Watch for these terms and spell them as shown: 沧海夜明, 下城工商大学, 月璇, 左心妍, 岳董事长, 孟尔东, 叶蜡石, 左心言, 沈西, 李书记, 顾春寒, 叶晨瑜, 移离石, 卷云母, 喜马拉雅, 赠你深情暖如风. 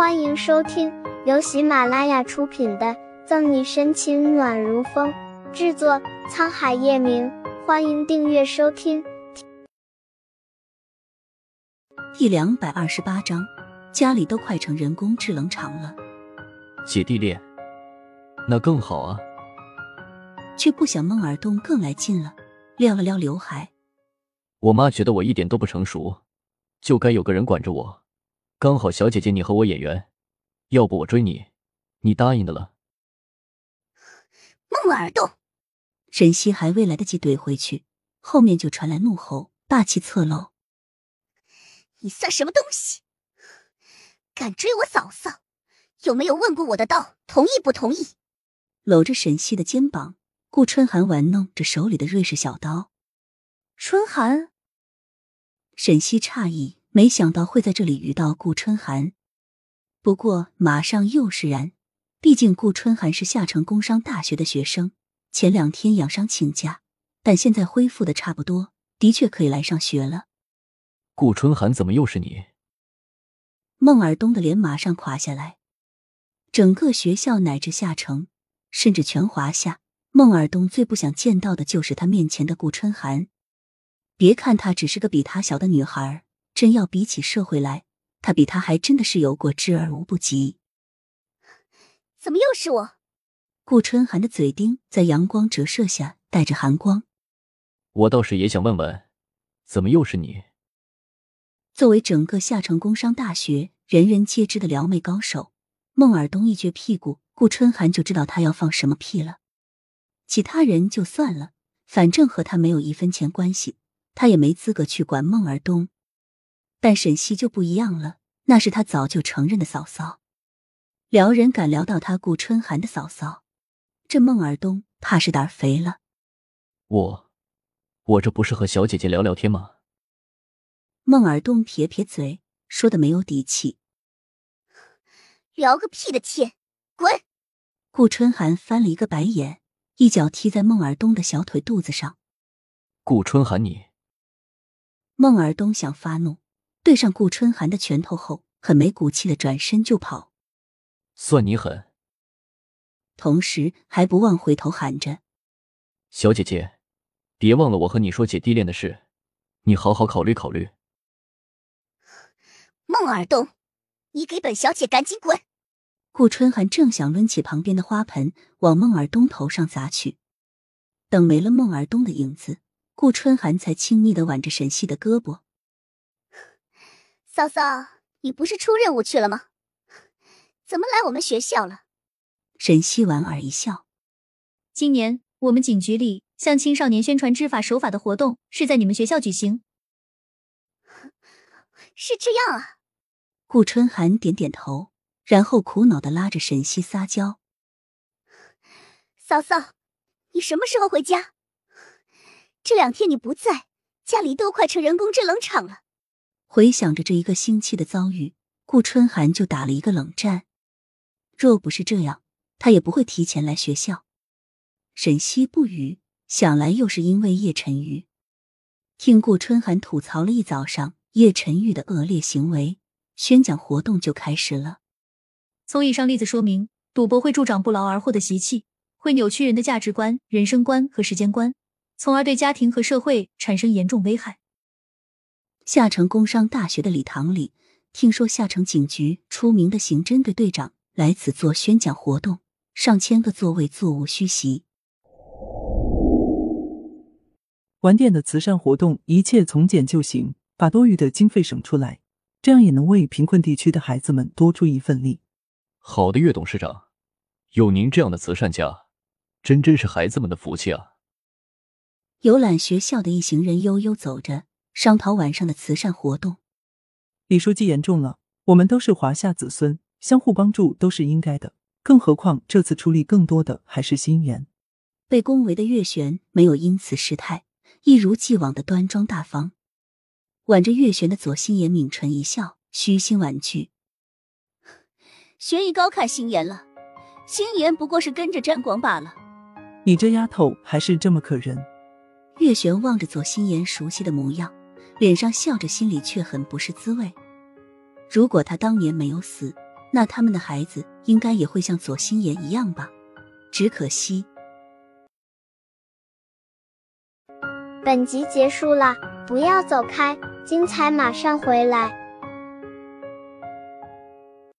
欢迎收听由喜马拉雅出品的《赠你深情暖如风》，制作沧海夜明。欢迎订阅收听。第228章，家里都快成人工智能厂了。姐弟恋，那更好啊。却不想孟尔东更来劲了，撩了撩刘海。我妈觉得我一点都不成熟，就该有个人管着我。刚好小姐姐你和我也缘，要不我追你，你答应的了。孟尔东，沈西还未来得及怼回去，后面就传来怒吼，霸气侧漏。你算什么东西？敢追我嫂嫂？有没有问过我的道同意不同意？搂着沈西的肩膀，顾春寒玩弄着手里的瑞士小刀。春寒？沈西诧异，没想到会在这里遇到顾春寒。不过马上又释然，毕竟顾春寒是下城工商大学的学生，前2天养伤请假，但现在恢复的差不多，的确可以来上学了。顾春寒怎么又是你？孟尔东的脸马上垮下来。整个学校乃至下城，甚至全华夏，孟尔东最不想见到的就是他面前的顾春寒。别看她只是个比他小的女孩，真要比起社会来，她比他还真的是有过之而无不及。怎么又是我？顾春寒的嘴钉在阳光折射下带着寒光。我倒是也想问问，怎么又是你？作为整个下城工商大学人人皆知的撩妹高手，孟尔东一撅屁股，顾春寒就知道他要放什么屁了。其他人就算了，反正和他没有一分钱关系，他也没资格去管孟尔东。但沈西就不一样了，那是他早就承认的嫂嫂。撩人敢撩到他顾春寒的嫂嫂，这孟尔东怕是胆肥了。我这不是和小姐姐聊聊天吗？孟尔东撇撇嘴，说的没有底气。聊个屁的天，滚！顾春寒翻了一个白眼，一脚踢在孟尔东的小腿肚子上。顾春寒你！孟尔东想发怒，对上顾春寒的拳头后，很没骨气的转身就跑。算你狠！同时还不忘回头喊着。小姐姐，别忘了我和你说姐弟恋的事，你好好考虑考虑。孟尔东，你给本小姐赶紧滚！顾春寒正想抡起旁边的花盆往孟尔东头上砸去，等没了孟尔东的影子，顾春寒才轻昵地挽着沈西的胳膊。嫂嫂，你不是出任务去了吗？怎么来我们学校了？沈西莞尔一笑。今年我们警局里向青少年宣传知法守法的活动是在你们学校举行。是这样啊。顾春寒点点头，然后苦恼地拉着沈西撒娇。嫂嫂，你什么时候回家？这2天你不在，家里都快成人工智能厂了。回想着这一个星期的遭遇，顾春寒就打了一个冷战。若不是这样，他也不会提前来学校。沈西不语，想来又是因为叶晨瑜。听顾春寒吐槽了一早上叶晨瑜的恶劣行为，宣讲活动就开始了。从以上例子说明，赌博会助长不劳而获的习气，会扭曲人的价值观、人生观和时间观，从而对家庭和社会产生严重危害。下城工商大学的礼堂里，听说下城警局出名的刑侦队队长来此做宣讲活动，上千个座位座无虚席。晚点的慈善活动，一切从简就行，把多余的经费省出来，这样也能为贫困地区的孩子们多出一份力。好的，岳董事长，有您这样的慈善家，真是孩子们的福气啊。游览学校的一行人悠悠走着，商讨晚上的慈善活动。李书记言重了，我们都是华夏子孙，相互帮助都是应该的，更何况这次出力更多的还是心妍。被恭维的月璇没有因此失态，一如既往的端庄大方。挽着月璇的左心妍抿唇一笑，虚心婉拒：璇姨高看心妍了，心妍不过是跟着沾光罢了。你这丫头还是这么可人。月璇望着左心妍熟悉的模样，脸上笑着，心里却很不是滋味。如果她当年没有死，那他们的孩子应该也会像左心言一样吧？只可惜。本集结束了，不要走开，精彩马上回来。